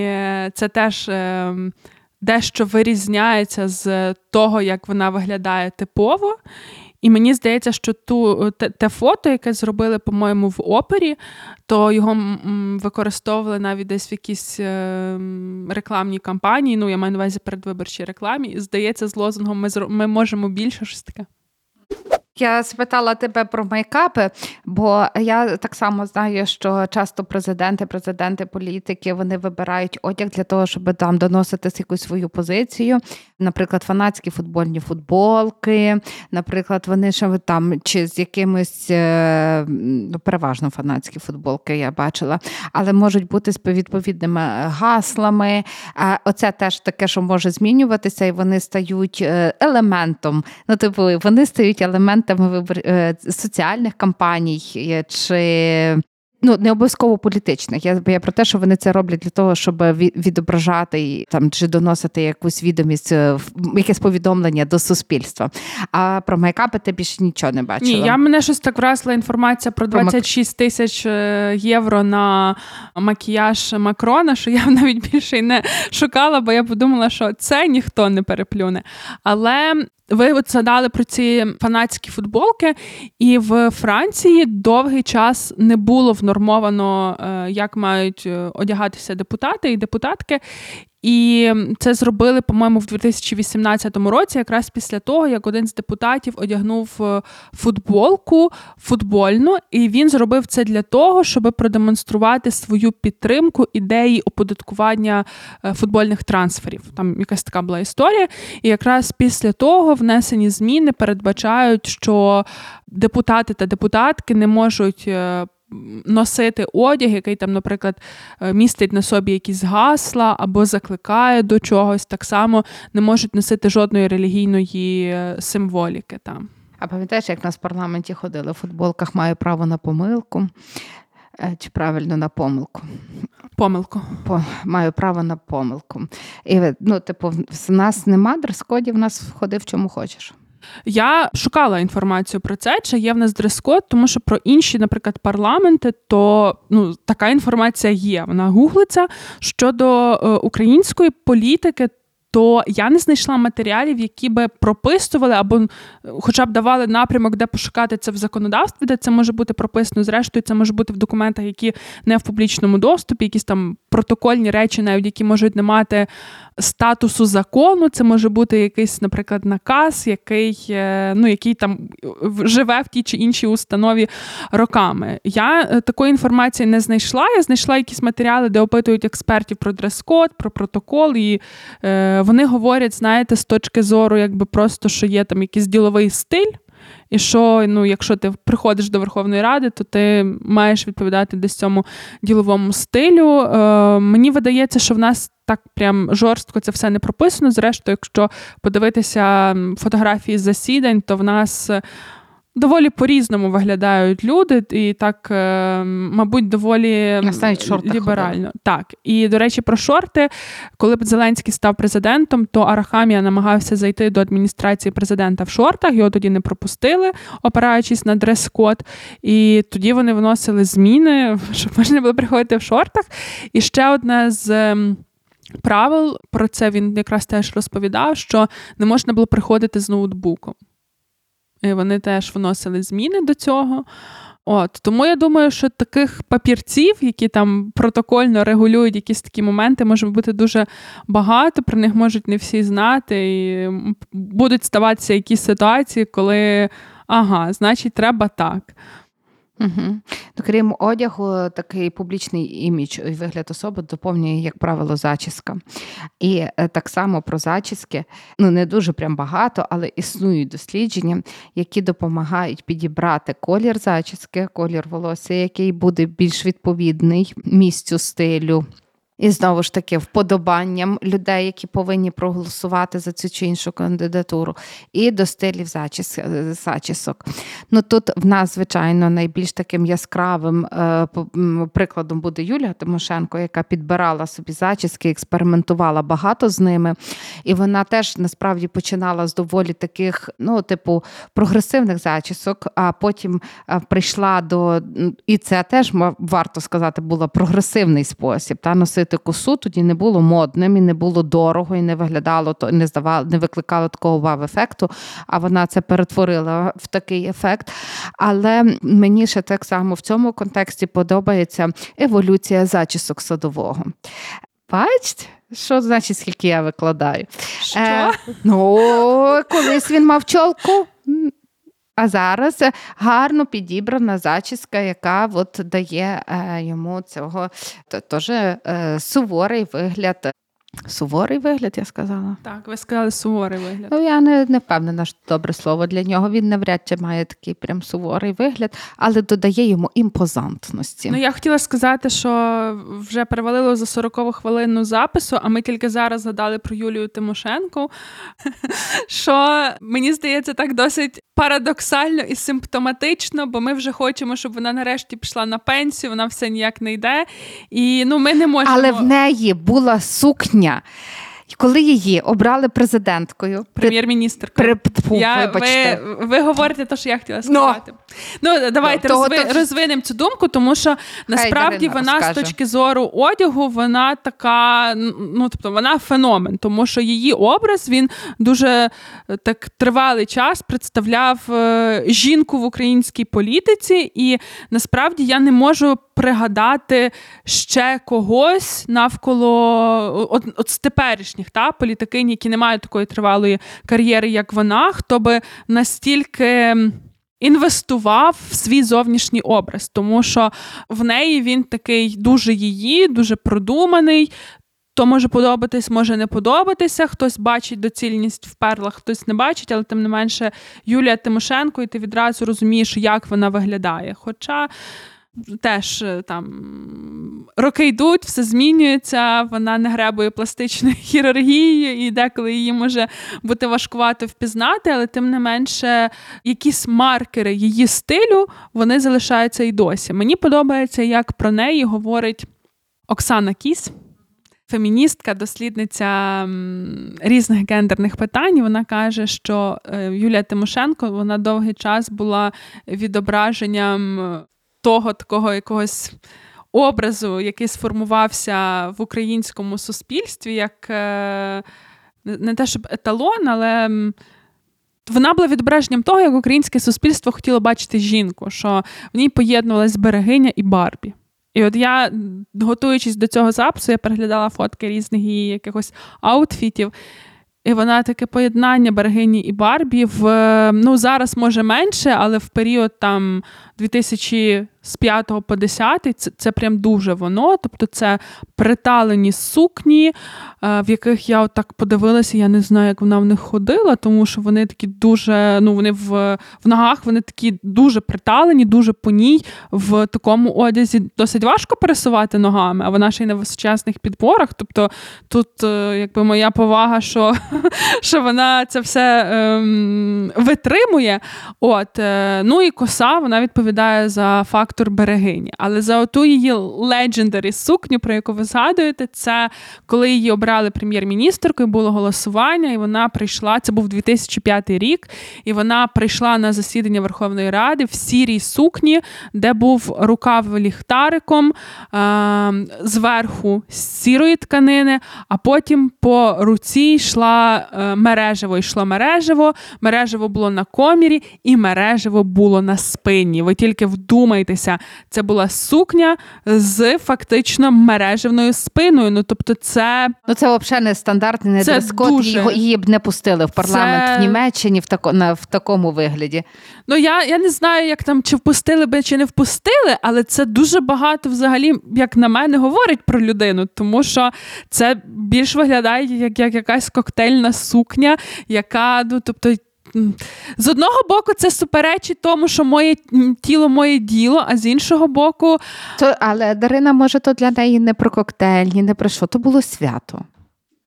це теж дещо вирізняється з того, як вона виглядає типово. І мені здається, що ту, те, те фото, яке зробили, по-моєму, в опері, то його м, використовували навіть десь в якійсь е, рекламній кампанії, ну, я маю на увазі передвиборчій рекламі, і, здається, з лозунгом «Ми, ми можемо більше», щось таке. Я спитала тебе про мейкапи, бо я так само знаю, що часто президенти, президенти, політики, вони вибирають одяг для того, щоб там доносити якусь свою позицію. Наприклад, фанатські футбольні футболки, наприклад, вони ще там, чи з якимось, ну, переважно фанатські футболки я бачила, але можуть бути з відповідними гаслами. Оце теж таке, що може змінюватися, і вони стають елементом. Ну, типу, вони стають елементом соціальних кампаній, чи ну, не обов'язково політичних. Я, я про те, що вони це роблять для того, щоб відображати там, чи доносити якусь відомість, якесь повідомлення до суспільства. А про мейкапи ти більше нічого не бачила. Ні, я мене щось так вразила інформація про двадцять шість тисяч євро на макіяж Макрона, що я навіть більше й не шукала, бо я подумала, що це ніхто не переплюне. Але ви от згадали про ці фанатські футболки, і в Франції довгий час не було внормовано, як мають одягатися депутати і депутатки. І це зробили, по-моєму, в дві тисячі вісімнадцятому році, якраз після того, як один з депутатів одягнув футболку футбольну, і він зробив це для того, щоб продемонструвати свою підтримку ідеї оподаткування футбольних трансферів. Там якась така була історія. І якраз після того внесені зміни передбачають, що депутати та депутатки не можуть носити одяг, який там, наприклад, містить на собі якісь гасла або закликає до чогось, так само не можуть носити жодної релігійної символіки там. А пам'ятаєш, як в нас в парламенті ходили в футболках «Маю право на помилку» чи правильно на помилку? Помилку. По, маю право на помилку. І, ну, типу, в нас нема дрес-кодів, в нас ходи в чому хочеш. Я шукала інформацію про це, чи є в нас дрес-код, тому що про інші, наприклад, парламенти, то ну, така інформація є, вона гуглиться. Щодо української політики, то я не знайшла матеріалів, які би прописували або хоча б давали напрямок, де пошукати це в законодавстві, де це може бути прописано. Зрештою, це може бути в документах, які не в публічному доступі, якісь там протокольні речі, навіть які можуть не мати статусу закону. Це може бути якийсь, наприклад, наказ, який, ну, який там живе в тій чи іншій установі роками. Я такої інформації не знайшла. Я знайшла якісь матеріали, де опитують експертів про дрес-код, про протокол, і е, вони говорять, знаєте, з точки зору, якби просто, що є там якийсь діловий стиль, і що, ну, якщо ти приходиш до Верховної Ради, то ти маєш відповідати десь цьому діловому стилю. Е, мені видається, що в нас так прям жорстко це все не прописано. Зрештою, якщо подивитися фотографії засідань, то в нас доволі по-різному виглядають люди, і так, мабуть, доволі ліберально. Так. І, до речі, про шорти. Коли б Зеленський став президентом, то Арахамія намагався зайти до адміністрації президента в шортах, його тоді не пропустили, опираючись на дрес-код. І тоді вони вносили зміни, щоб можна було приходити в шортах. І ще одне з правил, про це він якраз теж розповідав, що не можна було приходити з ноутбуком. І вони теж вносили зміни до цього. От, тому я думаю, що таких папірців, які там протокольно регулюють якісь такі моменти, може бути дуже багато, про них можуть не всі знати, і будуть ставатися якісь ситуації, коли, ага, значить, треба так. Угу. Крім одягу, такий публічний імідж і вигляд особи доповнює, як правило, зачіска. І так само про зачіски, ну не дуже прям багато, але існують дослідження, які допомагають підібрати колір зачіски, колір волосся, який буде більш відповідний місцю стилю. І знову ж таки, вподобанням людей, які повинні проголосувати за цю чи іншу кандидатуру, і до стилів зачісок. Ну тут в нас, звичайно, найбільш таким яскравим е, прикладом буде Юлія Тимошенко, яка підбирала собі зачіски, експериментувала багато з ними. І вона теж, насправді, починала з доволі таких, ну, типу, прогресивних зачісок, а потім прийшла до, і це теж, варто сказати, була прогресивний спосіб, та, носити косу, тоді не було модним і не було дорого, і не виглядало, не здавало, не викликало такого вав-ефекту, а вона це перетворила в такий ефект. Але мені ще так само в цьому контексті подобається еволюція зачісок садового. Бачите? Що значить, скільки я викладаю? Що? Е, ну, колись він мав чолку. А зараз гарно підібрана зачіска, яка от дає е, йому цього теж е, суворий вигляд. Суворий вигляд, я сказала? Так, ви сказали суворий вигляд. Ну, я не, не впевнена, що добре слово для нього. Він навряд чи має такий прям суворий вигляд, але додає йому імпозантності. Ну, я хотіла сказати, що вже перевалило за сорокову хвилину запису, а ми тільки зараз згадали про Юлію Тимошенко, що, мені здається, так досить парадоксально і симптоматично, бо ми вже хочемо, щоб вона нарешті пішла на пенсію, вона все ніяк не йде, і, ну, ми не можемо... Але в неї була сукня. Коли її обрали президенткою, прем'єр-міністеркою, я, ви, ви говорите те, що я хотіла сказати. No. Ну, давайте no, розви, того, розвинемо цю думку, тому що насправді вона розкаже. З точки зору одягу, вона така, ну, тобто, вона феномен, тому що її образ, він дуже так тривалий час представляв жінку в українській політиці, і насправді я не можу пригадати ще когось навколо от, от з теперішніх та політикинь, які не мають такої тривалої кар'єри, як вона, хто би настільки інвестував в свій зовнішній образ, тому що в неї він такий дуже її, дуже продуманий. То може подобатись, може не подобатися, хтось бачить доцільність в перлах, хтось не бачить, але тим не менше Юлія Тимошенко, і ти відразу розумієш, як вона виглядає. Хоча теж там роки йдуть, все змінюється, вона не гребує пластичною хірургією і деколи її може бути важкувато впізнати, але тим не менше якісь маркери її стилю, вони залишаються і досі. Мені подобається, як про неї говорить Оксана Кіс, феміністка, дослідниця різних гендерних питань. Вона каже, що Юлія Тимошенко, вона довгий час була відображенням того такого якогось образу, який сформувався в українському суспільстві, як не те, щоб еталон, але вона була відображенням того, як українське суспільство хотіло бачити жінку, що в ній поєднувалась берегиня і Барбі. І от я, готуючись до цього запису, я переглядала фотки різних її якихось аутфітів. І вона таке поєднання Берегині і Барбі. В, ну, зараз, може, менше, але в період там дві тисячі п'ятий по десятий це, це прям дуже воно. Тобто це приталені сукні, в яких я так подивилася, я не знаю, як вона в них ходила, тому що вони такі дуже, ну, вони в, в ногах, вони такі дуже приталені, дуже по ній. В такому одязі досить важко пересувати ногами, а вона ще й на височасних підборах. Тобто тут, якби, моя повага, що, що вона це все ем, витримує. От. Е, ну і коса, вона відповідає за фактор Берегині. Але за оту її легендарі сукню, про яку ви згадуєте, це коли її обрали прем'єр-міністеркою, було голосування, і вона прийшла, це був дві тисячі п'ятий рік, і вона прийшла на засідання Верховної Ради в сірій сукні, де був рукав ліхтариком, е- зверху з сірої тканини, а потім по руці йшла е- мережево, йшло мережево, мережево було на комірі, і мережево було на спині. Ви тільки вдумайтеся, це була сукня з фактично мережевною спиною. Ну, тобто це... Ну, це взагалі не стандартний, не дрес-код. Дуже... Її, її б не пустили в парламент це... в Німеччині в, тако, на, в такому вигляді. Ну, я, я не знаю, як там, чи впустили би, чи не впустили, але це дуже багато взагалі, як на мене, говорить про людину, тому що це більш виглядає як, як якась коктейльна сукня, яка, ну, тобто, з одного боку, це суперечить тому, що моє тіло, моє діло, а з іншого боку... То, але, Дарина, може, то для неї не про коктейльні, не про що, то було свято.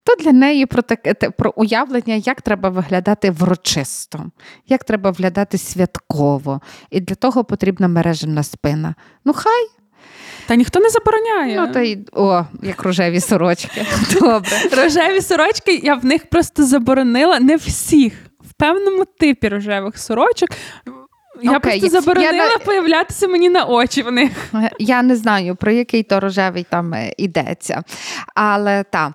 То для неї про таке, про уявлення, як треба виглядати врочисто, як треба виглядати святково. І для того потрібна мережевна спина. Ну, хай. Та ніхто не забороняє. Ну, та й, о, як рожеві сорочки. Добре. Рожеві сорочки, я в них просто заборонила, не всіх. Певному типі рожевих сорочок. Я okay. просто заборонила я... появлятися мені на очі в них. Я не знаю, про який то рожевий там йдеться. Але так,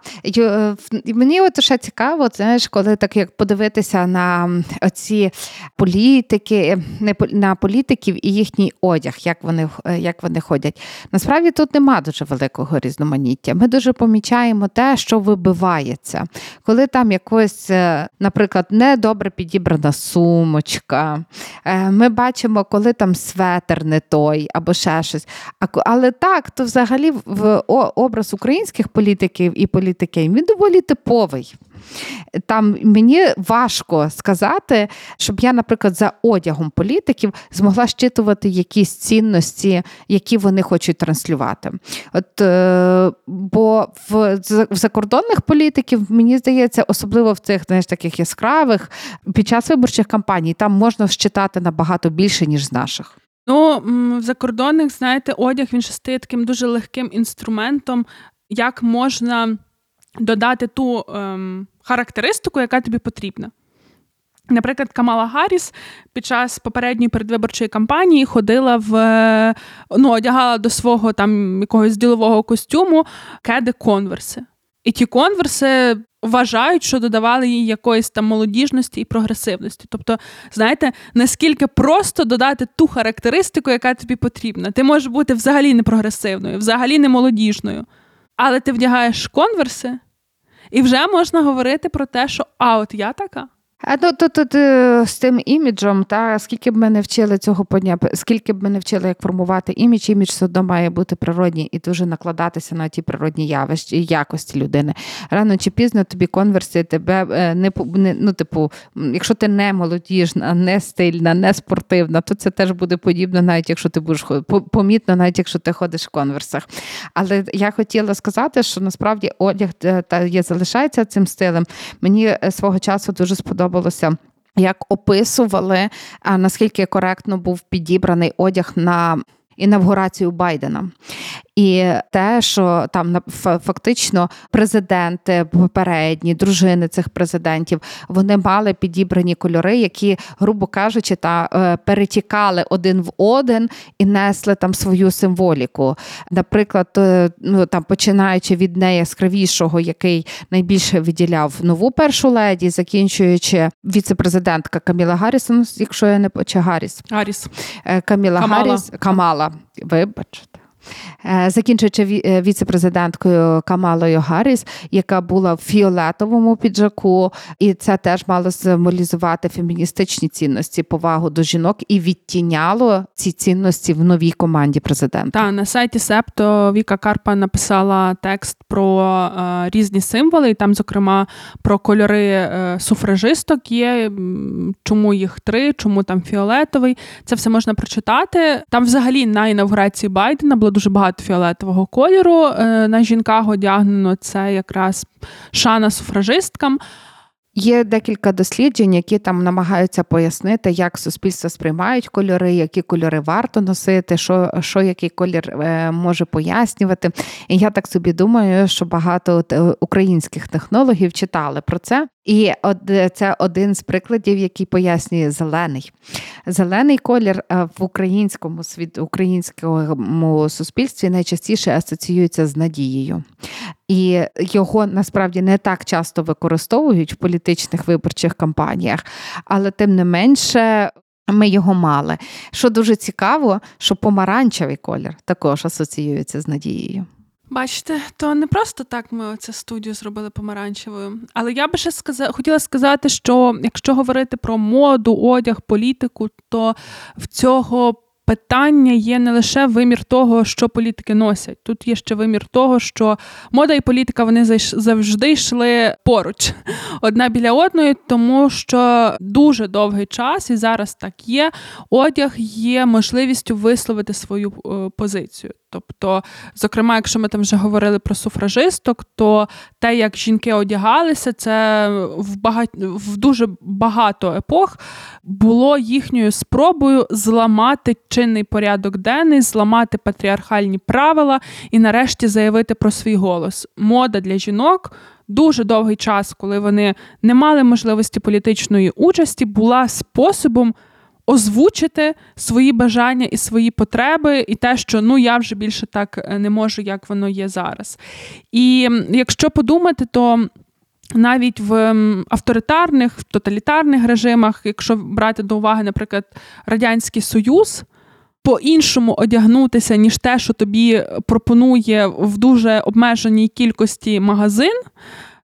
мені от ще цікаво, знаєш, коли так як подивитися на оці політики, на політиків і їхній одяг, як вони, як вони ходять. Насправді тут нема дуже великого різноманіття. Ми дуже помічаємо те, що вибивається. Коли там якось, наприклад, недобре підібрана сумочка, ми бачимо, коли там светер не той, або ще щось. Але так, то взагалі в образ українських політиків і політиків, він доволі типовий. Там мені важко сказати, щоб я, наприклад, за одягом політиків змогла щитувати якісь цінності, які вони хочуть транслювати. От, бо в закордонних політиків, мені здається, особливо в цих, знаєш, таких яскравих, під час виборчих кампаній, там можна щитати набагато більше, ніж з наших. Ну, в закордонних, знаєте, одяг, він ще стає таким дуже легким інструментом, як можна додати ту ем, характеристику, яка тобі потрібна. Наприклад, Камала Гарріс під час попередньої передвиборчої кампанії ходила в, ну, одягала до свого там якогось ділового костюму кеди-конверси. І ті конверси вважають, що додавали їй якоїсь там молодіжності і прогресивності. Тобто, знаєте, наскільки просто додати ту характеристику, яка тобі потрібна. Ти можеш бути взагалі не прогресивною, взагалі не молодіжною. Але ти вдягаєш конверси, і вже можна говорити про те, що «а от я така». А ну, тут, тут з тим іміджем, та, скільки б ми не вчили цього подня, скільки б ми не вчили, як формувати імідж, імідж все одно має бути природній і дуже накладатися на ті природні явища і якості людини. Рано чи пізно тобі конверси, тебе не, ну, типу, якщо ти не молодіжна, не стильна, не спортивна, то це теж буде подібно, навіть якщо ти будеш помітно, навіть якщо ти ходиш в конверсах. Але я хотіла сказати, що насправді одяг та є залишається цим стилем. Мені свого часу дуже сподобалося, як описували, наскільки коректно був підібраний одяг на інавгурацію Байдена. І те, що там фактично президенти попередні, дружини цих президентів, вони мали підібрані кольори, які, грубо кажучи, та перетікали один в один і несли там свою символіку. Наприклад, ну, там, починаючи від найяскравішого, який найбільше виділяв нову першу леді, закінчуючи віце-президентка Каміла Гарріс, якщо я не почу, Гарріс. Гарріс. Каміла Камала. Гарріс. Камала. Вибачте. закінчуючи віце-президенткою Камалою Гарріс, яка була в фіолетовому піджаку, і це теж мало символізувати феміністичні цінності, повагу до жінок, і відтіняло ці цінності в новій команді президента. Та, на сайті Септо Віка Карпа написала текст про е, різні символи, і там, зокрема, про кольори е, суфражисток є, чому їх три, чому там фіолетовий. Це все можна прочитати. Там взагалі на інавгурації Байдена було дуже багато фіолетового кольору. Е, на жінках одягнено це якраз шана суфражисткам. Є декілька досліджень, які там намагаються пояснити, як суспільство сприймають кольори, які кольори варто носити, що, що який колір може пояснювати. І я так собі думаю, що багато українських технологів читали про це. І це один з прикладів, який пояснює зелений. Зелений колір в українському світ, українському суспільстві найчастіше асоціюється з надією. І його, насправді, не так часто використовують в політичних виборчих кампаніях, але тим не менше ми його мали. Що дуже цікаво, що помаранчевий колір також асоціюється з надією. Бачите, то не просто так ми оцю студію зробили помаранчевою. Але я би ще сказала, хотіла сказати, що якщо говорити про моду, одяг, політику, то в цього питання є не лише вимір того, що політики носять. Тут є ще вимір того, що мода і політика, вони завжди йшли поруч одна біля одної, тому що дуже довгий час, і зараз так є, одяг є можливістю висловити свою позицію. Тобто, зокрема, якщо ми там вже говорили про суфражисток, то те, як жінки одягалися, це в, багать... в дуже багато епох було їхньою спробою зламати чинний порядок денний, зламати патріархальні правила і нарешті заявити про свій голос. Мода для жінок дуже довгий час, коли вони не мали можливості політичної участі, була способом озвучити свої бажання і свої потреби, і те, що ну я вже більше так не можу, як воно є зараз. І якщо подумати, то навіть в авторитарних, в тоталітарних режимах, якщо брати до уваги, наприклад, Радянський Союз, по-іншому одягнутися, ніж те, що тобі пропонує в дуже обмеженій кількості магазин,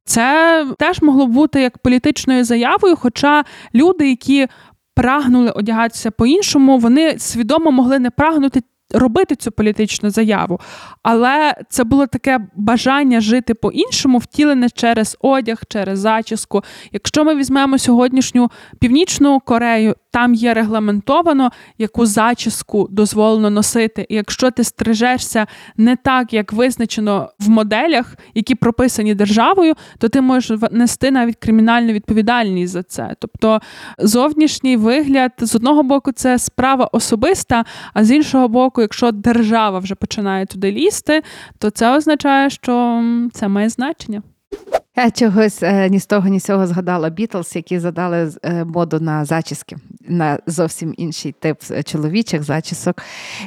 це теж могло бути як політичною заявою, хоча люди, які прагнули одягатися по-іншому, вони свідомо могли не прагнути робити цю політичну заяву. Але це було таке бажання жити по-іншому, втілене через одяг, через зачіску. Якщо ми візьмемо сьогоднішню Північну Корею, там є регламентовано, яку зачіску дозволено носити. І якщо ти стрижешся не так, як визначено в моделях, які прописані державою, то ти можеш нести навіть кримінальну відповідальність за це. Тобто зовнішній вигляд, з одного боку, це справа особиста, а з іншого боку, якщо держава вже починає туди лізти, то це означає, що це має значення. Я чогось ні з того, ні з цього згадала Бітлз, які задали моду на зачіски, на зовсім інший тип чоловічих зачісок.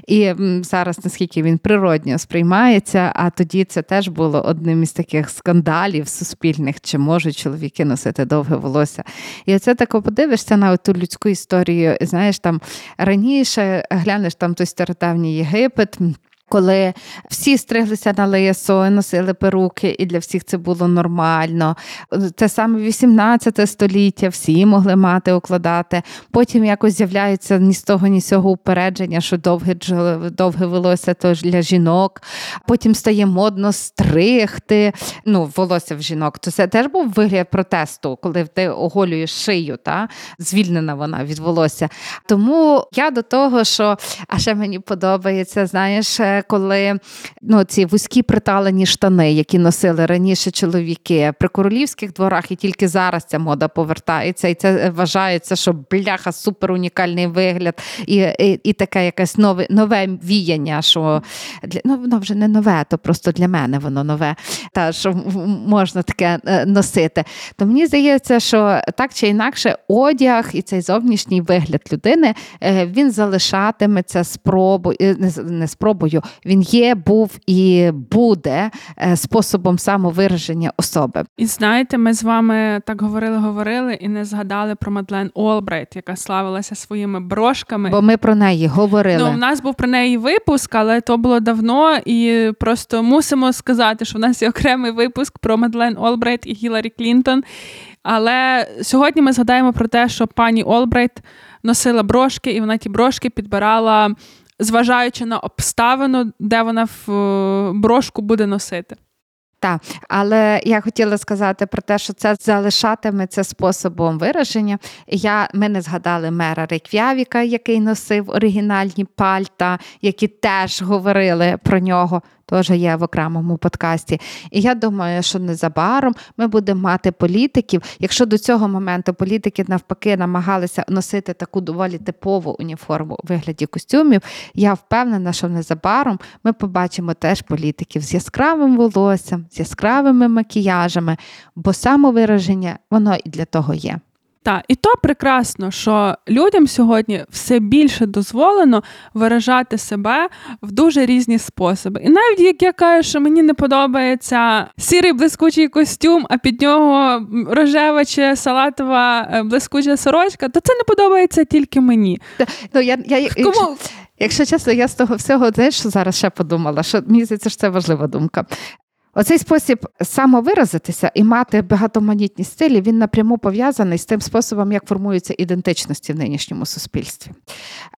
І зараз, наскільки він природньо сприймається, а тоді це теж було одним із таких скандалів суспільних, чи можуть чоловіки носити довге волосся. І оце тако подивишся на ту людську історію, знаєш, там раніше, глянеш там той стародавній Єгипет, коли всі стриглися на лисо, носили перуки, і для всіх це було нормально. Те саме вісімнадцяте століття, всі могли мати, укладати. Потім якось з'являються ні з того, ні з цього упередження, що довге, довге волосся то для жінок. Потім стає модно стригти, ну, волосся в жінок. То це теж був вигляд протесту, коли ти оголюєш шию, та? Звільнена вона від волосся. Тому я до того, що, а ще мені подобається, знаєш, коли ну, ці вузькі приталені штани, які носили раніше чоловіки при королівських дворах, і тільки зараз ця мода повертається, і це вважається, що бляха, супер унікальний вигляд, і, і, і таке якесь нове, нове віяння, що для, ну, воно вже не нове, то просто для мене воно нове, та що можна таке носити. То мені здається, що так чи інакше одяг і цей зовнішній вигляд людини, він залишатиметься спробу, не спробою, він є, був і буде способом самовираження особи. І знаєте, ми з вами так говорили-говорили і не згадали про Мадлен Олбрайт, яка славилася своїми брошками. Бо ми про неї говорили. Ну, в нас був про неї випуск, але то було давно, і просто мусимо сказати, що в нас є окремий випуск про Мадлен Олбрайт і Гіларі Клінтон. Але сьогодні ми згадаємо про те, що пані Олбрайт носила брошки, і вона ті брошки підбирала, зважаючи на обставину, де вона в брошку буде носити. Так, але я хотіла сказати про те, що це залишатиметься способом вираження. Я, ми не згадали мера Рейк'явіка, який носив оригінальні пальта, які теж говорили про нього. Теж є в окремому подкасті. І я думаю, що незабаром ми будемо мати політиків. Якщо до цього моменту політики навпаки намагалися носити таку доволі типову уніформу у вигляді костюмів, я впевнена, що незабаром ми побачимо теж політиків з яскравим волоссям, з яскравими макіяжами, бо самовираження, воно і для того є. Так, і то прекрасно, що людям сьогодні все більше дозволено виражати себе в дуже різні способи. І навіть як я кажу, що мені не подобається сірий блискучий костюм, а під нього рожева чи салатова блискуча сорочка, то це не подобається тільки мені. Ну, я, я... Кому... Якщо чесно, я з того всього, знаєш, що зараз ще подумала, що мені здається, що це важлива думка. Оцей спосіб самовиразитися і мати багатоманітні стилі, він напряму пов'язаний з тим способом, як формуються ідентичності в нинішньому суспільстві.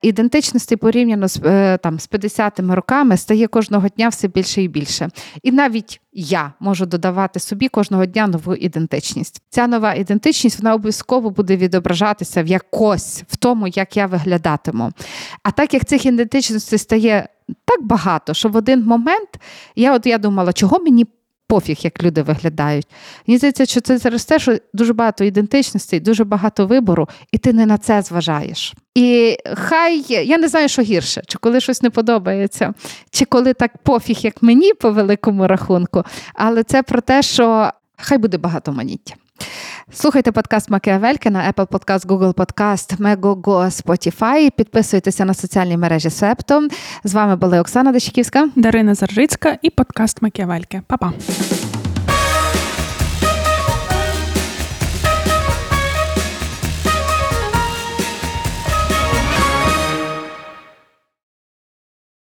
Ідентичності порівняно з, там, з п'ятдесятими роками стає кожного дня все більше і більше. І навіть я можу додавати собі кожного дня нову ідентичність. Ця нова ідентичність, вона обов'язково буде відображатися в якось, в тому, як я виглядатиму. А так як цих ідентичностей стає так багато, що в один момент я от я думала, чого мені пофіг, як люди виглядають. Мені здається, що це через те, що дуже багато ідентичностей, дуже багато вибору, і ти не на це зважаєш. І хай, я не знаю, що гірше, чи коли щось не подобається, чи коли так пофіг, як мені, по великому рахунку, але це про те, що хай буде багатоманіття. Слухайте подкаст Макіавельки на Apple Podcast, Google Podcast, Megogo, Spotify. Підписуйтеся на соціальні мережі Септо. З вами були Оксана Дащаківська, Дарина Заржицька і подкаст Макіавельки. Па-па!